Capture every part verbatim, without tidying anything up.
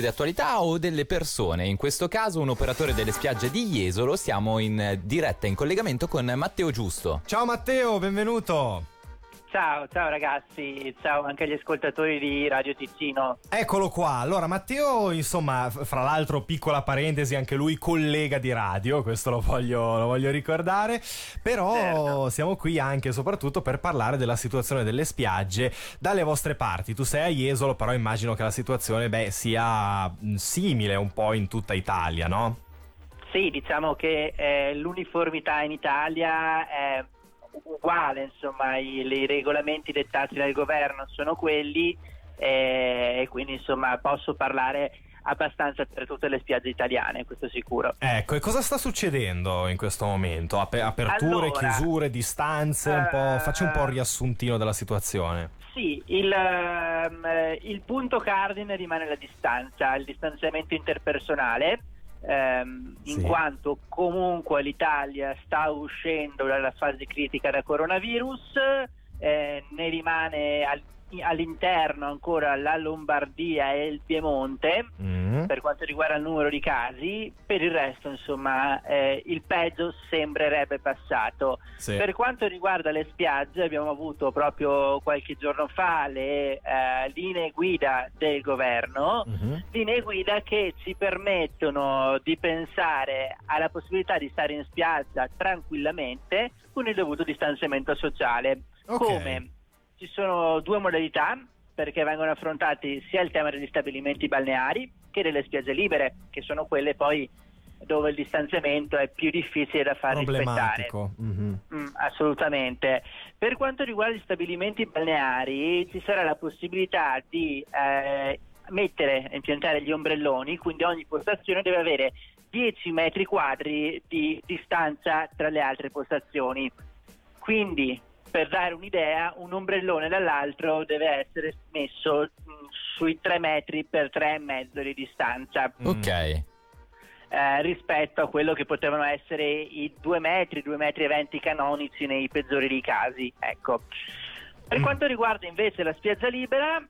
di attualità o delle persone, in questo caso un operatore delle spiagge di Jesolo. Siamo in diretta, in collegamento con Matteo Giusto. Ciao Matteo, benvenuto. Ciao, ciao ragazzi, ciao anche agli ascoltatori di Radio Ticino. Eccolo qua. Allora Matteo, insomma, fra l'altro, piccola parentesi, anche lui collega di radio, questo lo voglio, lo voglio ricordare, però certo. Siamo qui anche e soprattutto per parlare della situazione delle spiagge dalle vostre parti. Tu sei a Jesolo, però immagino che la situazione beh, sia simile un po' in tutta Italia, no? Sì, diciamo che eh, l'uniformità in Italia è uguale, insomma, i, i regolamenti dettati dal governo sono quelli eh, e quindi insomma posso parlare abbastanza per tutte le spiagge italiane, questo sicuro. Ecco, e cosa sta succedendo in questo momento? Aper- aperture, allora, chiusure, distanze, un po', uh, facci un po' un riassuntino della situazione. Sì, il, um, il punto cardine rimane la distanza, il distanziamento interpersonale. Ehm, in sì. quanto comunque l'Italia sta uscendo dalla fase critica da coronavirus, eh, ne rimane al, all'interno ancora la Lombardia e il Piemonte mm. per quanto riguarda il numero di casi. Per il resto insomma eh, il peggio sembrerebbe passato. Sì. Per quanto riguarda le spiagge, abbiamo avuto proprio qualche giorno fa le eh, linee guida del governo, mm-hmm. linee guida che ci permettono di pensare alla possibilità di stare in spiaggia tranquillamente con il dovuto distanziamento sociale. Okay. Come? Ci sono due modalità, perché vengono affrontati sia il tema degli stabilimenti balneari che delle spiagge libere, che sono quelle poi dove il distanziamento è più difficile da far rispettare. Mm-hmm. Mm, assolutamente. Per quanto riguarda gli stabilimenti balneari, ci sarà la possibilità di eh, mettere e impiantare gli ombrelloni, quindi ogni postazione deve avere dieci metri quadri di distanza tra le altre postazioni. Quindi, per dare un'idea, un ombrellone dall'altro deve essere messo mh, sui tre metri per tre e mezzo di distanza. Ok. Eh, rispetto a quello che potevano essere i due metri, due metri e venti canonici nei peggiori dei casi. Ecco. Per mm. quanto riguarda invece la spiaggia libera, mh,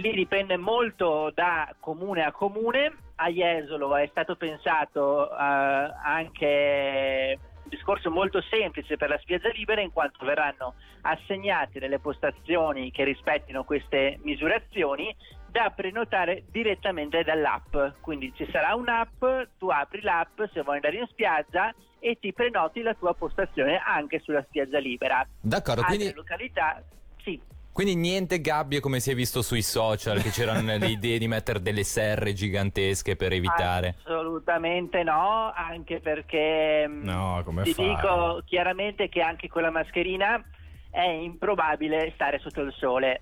lì dipende molto da comune a comune. A Jesolo è stato pensato eh, anche discorso molto semplice per la spiaggia libera, in quanto verranno assegnate delle postazioni che rispettino queste misurazioni da prenotare direttamente dall'app. Quindi ci sarà un'app, tu apri l'app se vuoi andare in spiaggia e ti prenoti la tua postazione anche sulla spiaggia libera. D'accordo, altre quindi località, sì. Quindi niente gabbie come si è visto sui social, che c'erano le idee di mettere delle serre gigantesche per evitare. Assolutamente no, anche perché no, come ti fare? Dico chiaramente che anche con la mascherina è improbabile stare sotto il sole.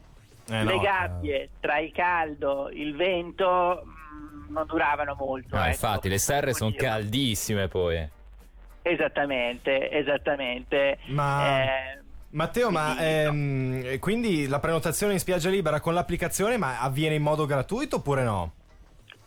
Eh, le no, gabbie eh. tra il caldo, il vento mh, non duravano molto. Ah, ecco. Infatti le serre sono caldissime poi. Esattamente, esattamente. Ma Eh, Matteo, ma ehm, quindi la prenotazione in spiaggia libera con l'applicazione ma avviene in modo gratuito oppure no?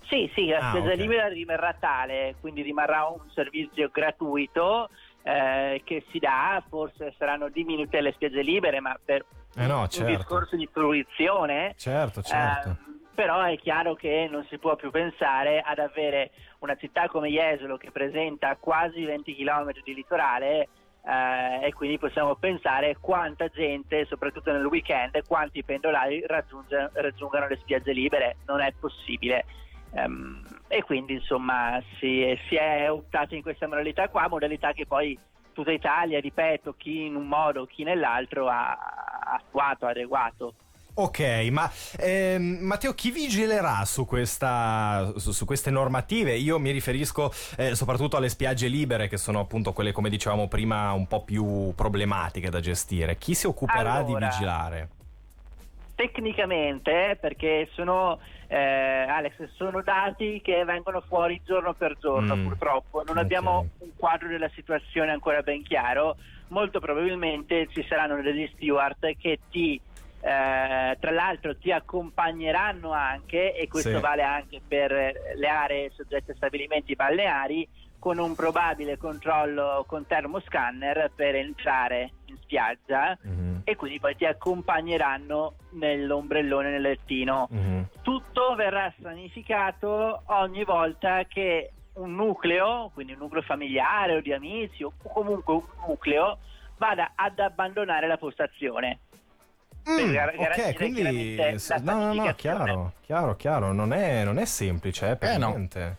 Sì, sì, la ah, spiaggia okay. libera rimarrà tale, quindi rimarrà un servizio gratuito eh, che si dà, forse saranno diminuite le spiagge libere, ma per eh no, certo. un discorso di fruizione. Certo, certo. Eh, però è chiaro che non si può più pensare ad avere una città come Jesolo che presenta quasi venti chilometri di litorale. Uh, e quindi possiamo pensare quanta gente, soprattutto nel weekend, quanti pendolari raggiunge, raggiungano le spiagge libere. Non è possibile. Um, e quindi insomma si, si è optato in questa modalità qua, modalità che poi tutta Italia, ripeto, chi in un modo, chi nell'altro ha attuato, adeguato. Ok, ma ehm, Matteo, chi vigilerà su, questa, su, su queste normative? Io mi riferisco eh, soprattutto alle spiagge libere, che sono appunto quelle, come dicevamo prima, un po' più problematiche da gestire. Chi si occuperà allora, di vigilare? Tecnicamente, perché sono, eh, Alex, sono dati che vengono fuori giorno per giorno, mm, purtroppo. Non okay. abbiamo un quadro della situazione ancora ben chiaro. Molto probabilmente ci saranno degli steward che ti Eh, tra l'altro ti accompagneranno anche, e questo sì. vale anche per le aree soggette a stabilimenti balneari, con un probabile controllo con termoscanner per entrare in spiaggia, mm-hmm. e quindi poi ti accompagneranno nell'ombrellone, nel lettino. Mm-hmm. Tutto verrà sanificato ogni volta che un nucleo, quindi un nucleo familiare o di amici o comunque un nucleo, vada ad abbandonare la postazione. Mm, ok, quindi no, no, no, chiaro, chiaro, chiaro, non è, non è semplice, eh, per eh, niente.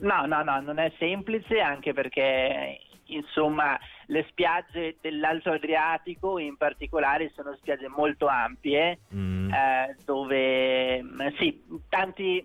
No, no, no, non è semplice, anche perché insomma le spiagge dell'Alto Adriatico in particolare sono spiagge molto ampie, mm. eh, dove sì, tanti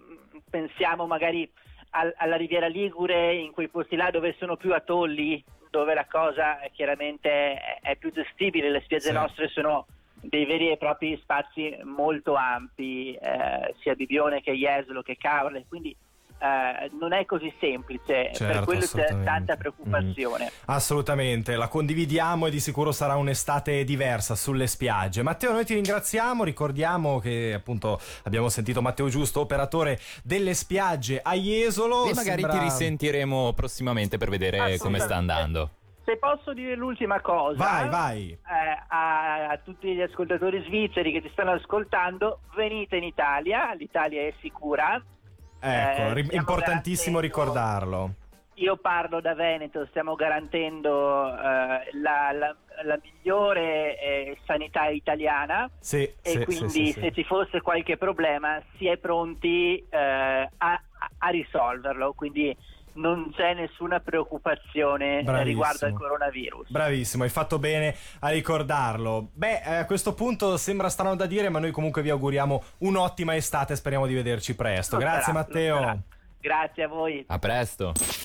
pensiamo magari al, alla Riviera Ligure, in quei posti là dove sono più atolli, dove la cosa chiaramente è, è più gestibile. Le spiagge sì. nostre sono dei veri e propri spazi molto ampi, eh, sia Bibione che Jesolo che Caorle, quindi eh, non è così semplice, certo, per quello c'è tanta preoccupazione. Mm. Assolutamente, la condividiamo e di sicuro sarà un'estate diversa sulle spiagge. Matteo, noi ti ringraziamo, ricordiamo che appunto abbiamo sentito Matteo Giusto, operatore delle spiagge a Jesolo. E magari sembra... ti risentiremo prossimamente per vedere come sta andando. Se posso dire l'ultima cosa, vai, vai. Eh, a, a tutti gli ascoltatori svizzeri che ti stanno ascoltando, venite in Italia, l'Italia è sicura. Ecco, eh, importantissimo ricordarlo. Io parlo da Veneto, stiamo garantendo eh, la, la, la migliore eh, sanità italiana, sì, e sì, quindi sì, sì, se sì. ci fosse qualche problema si è pronti eh, a, a risolverlo, quindi non c'è nessuna preoccupazione. Bravissimo. Riguardo al coronavirus. Bravissimo, hai fatto bene a ricordarlo. Beh, a questo punto sembra strano da dire, ma noi comunque vi auguriamo un'ottima estate e speriamo di vederci presto. Lo Grazie sarà, Matteo. Grazie a voi. A presto.